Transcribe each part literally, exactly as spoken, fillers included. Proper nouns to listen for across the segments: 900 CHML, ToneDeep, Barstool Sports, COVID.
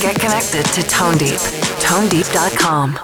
Get connected to ToneDeep, tone deep dot com.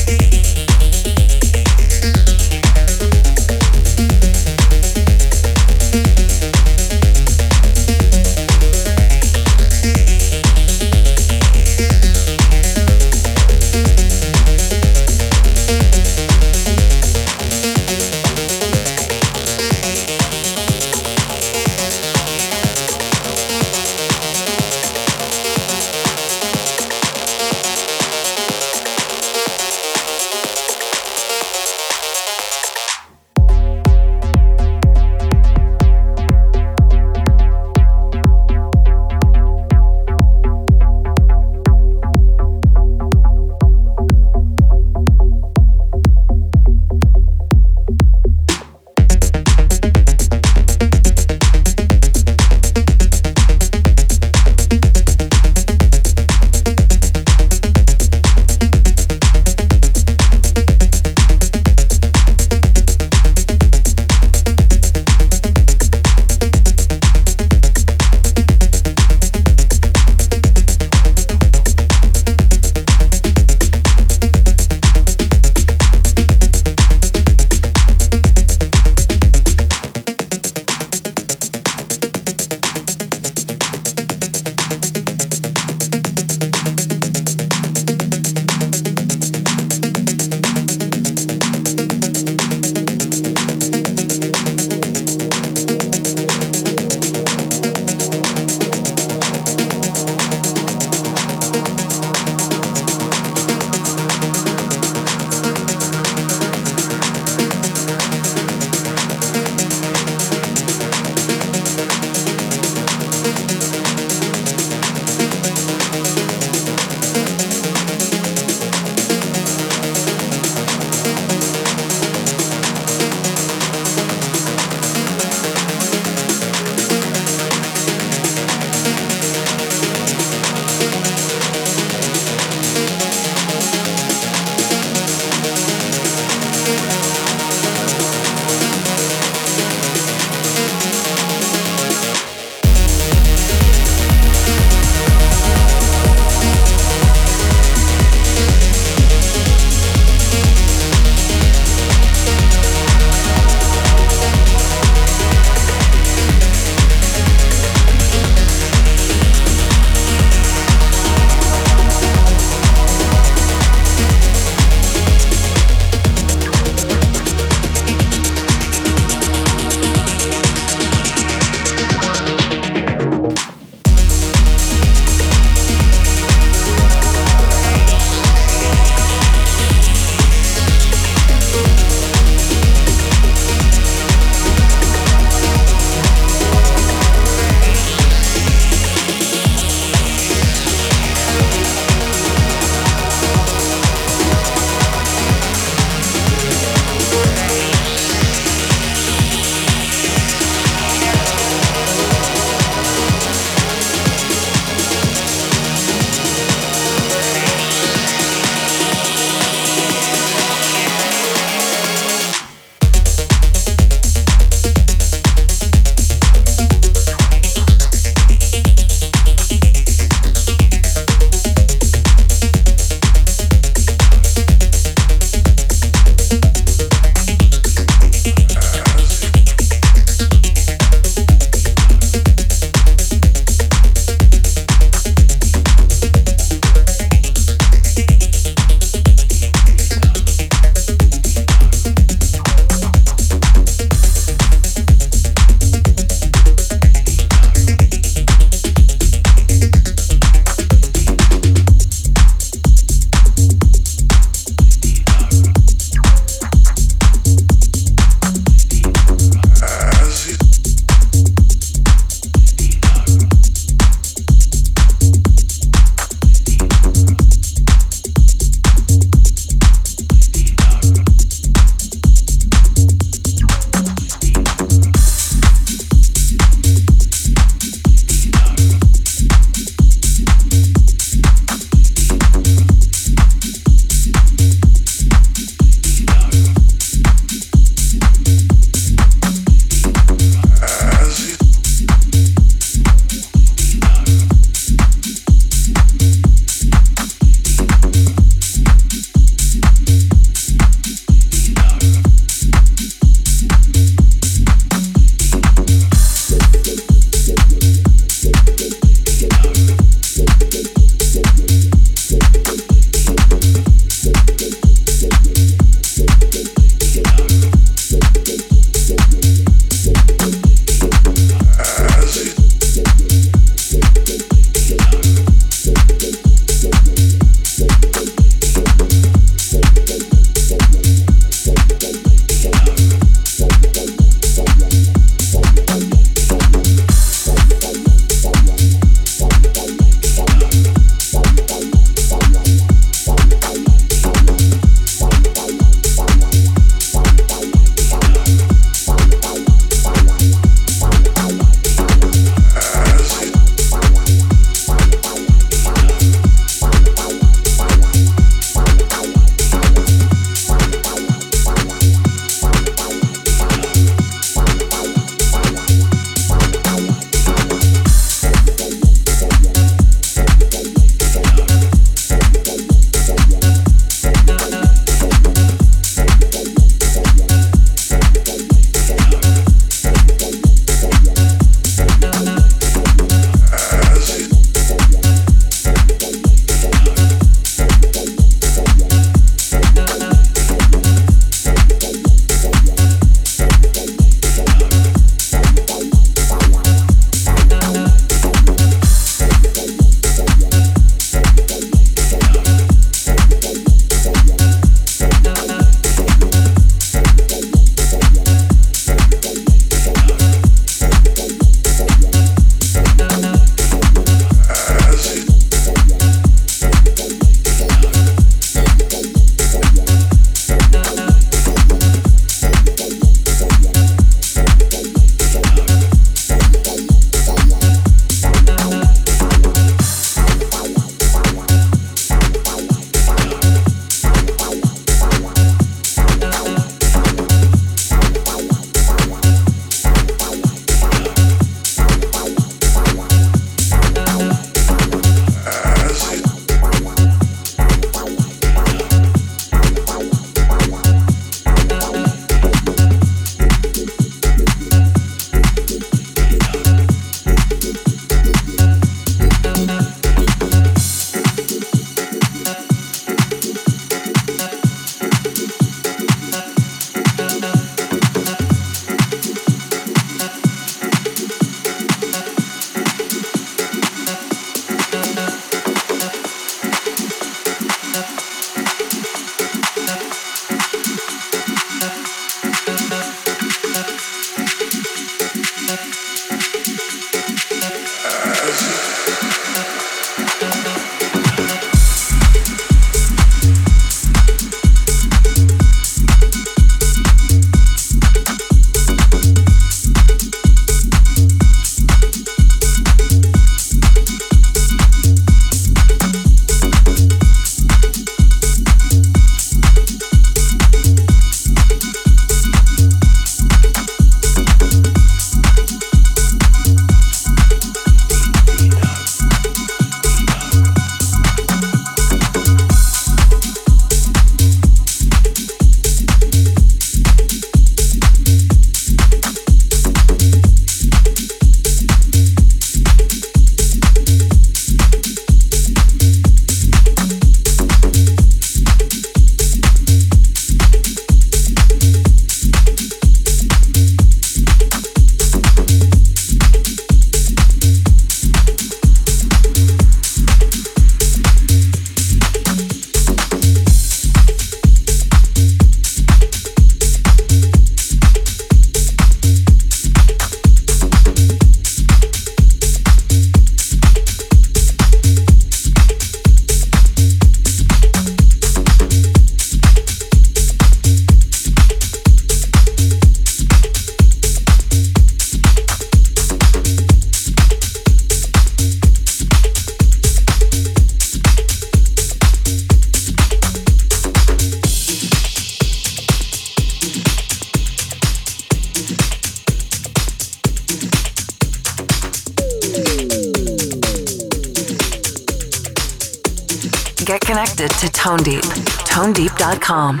get connected to ToneDeep. tone deep dot com.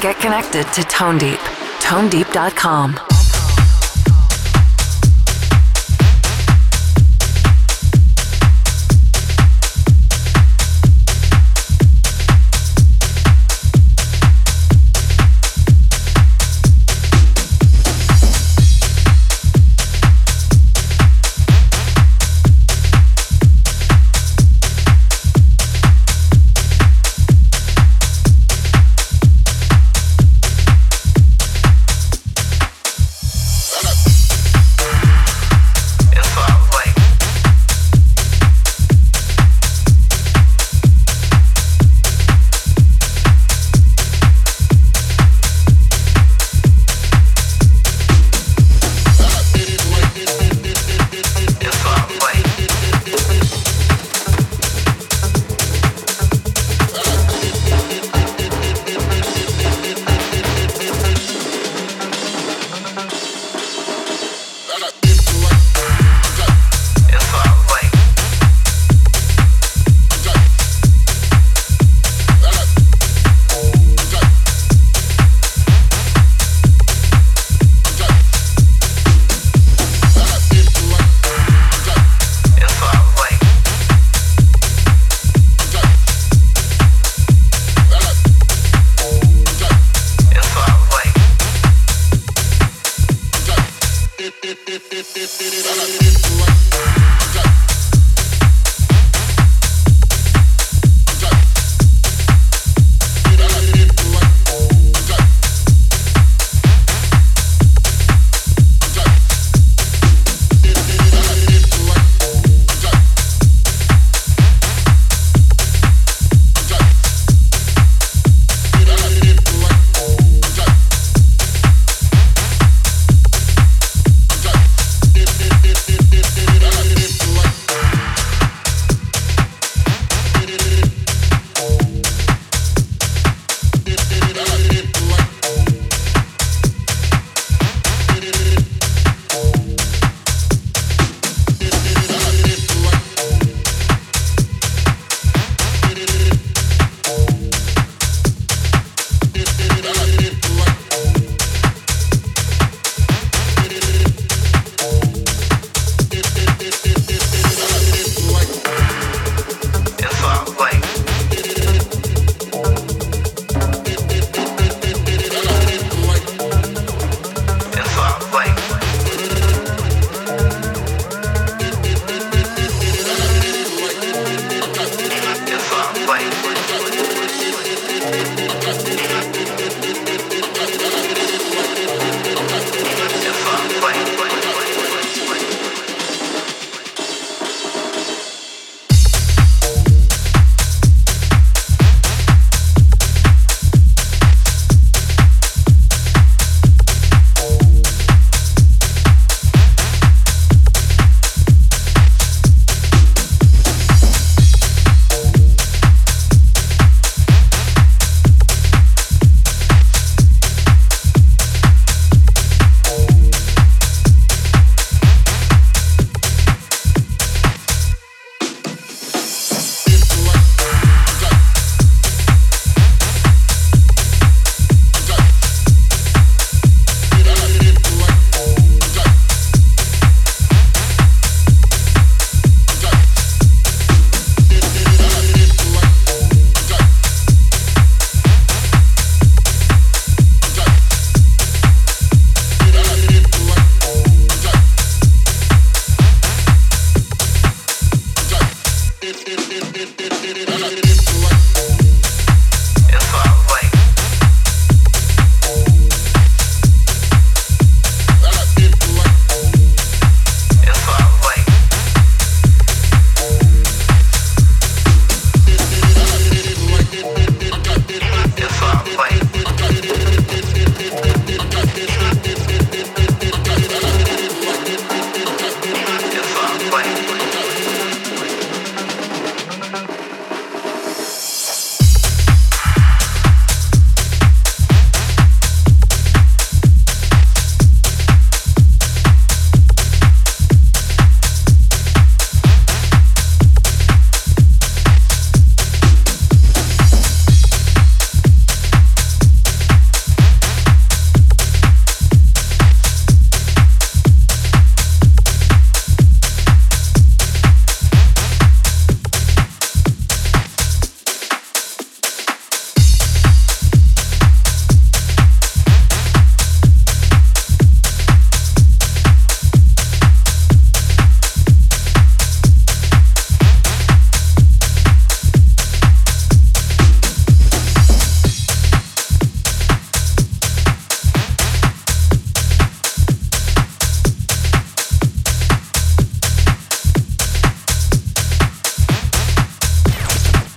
Get connected to ToneDeep, tone deep dot com.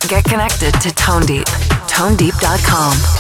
Get connected to ToneDeep, tone deep dot com.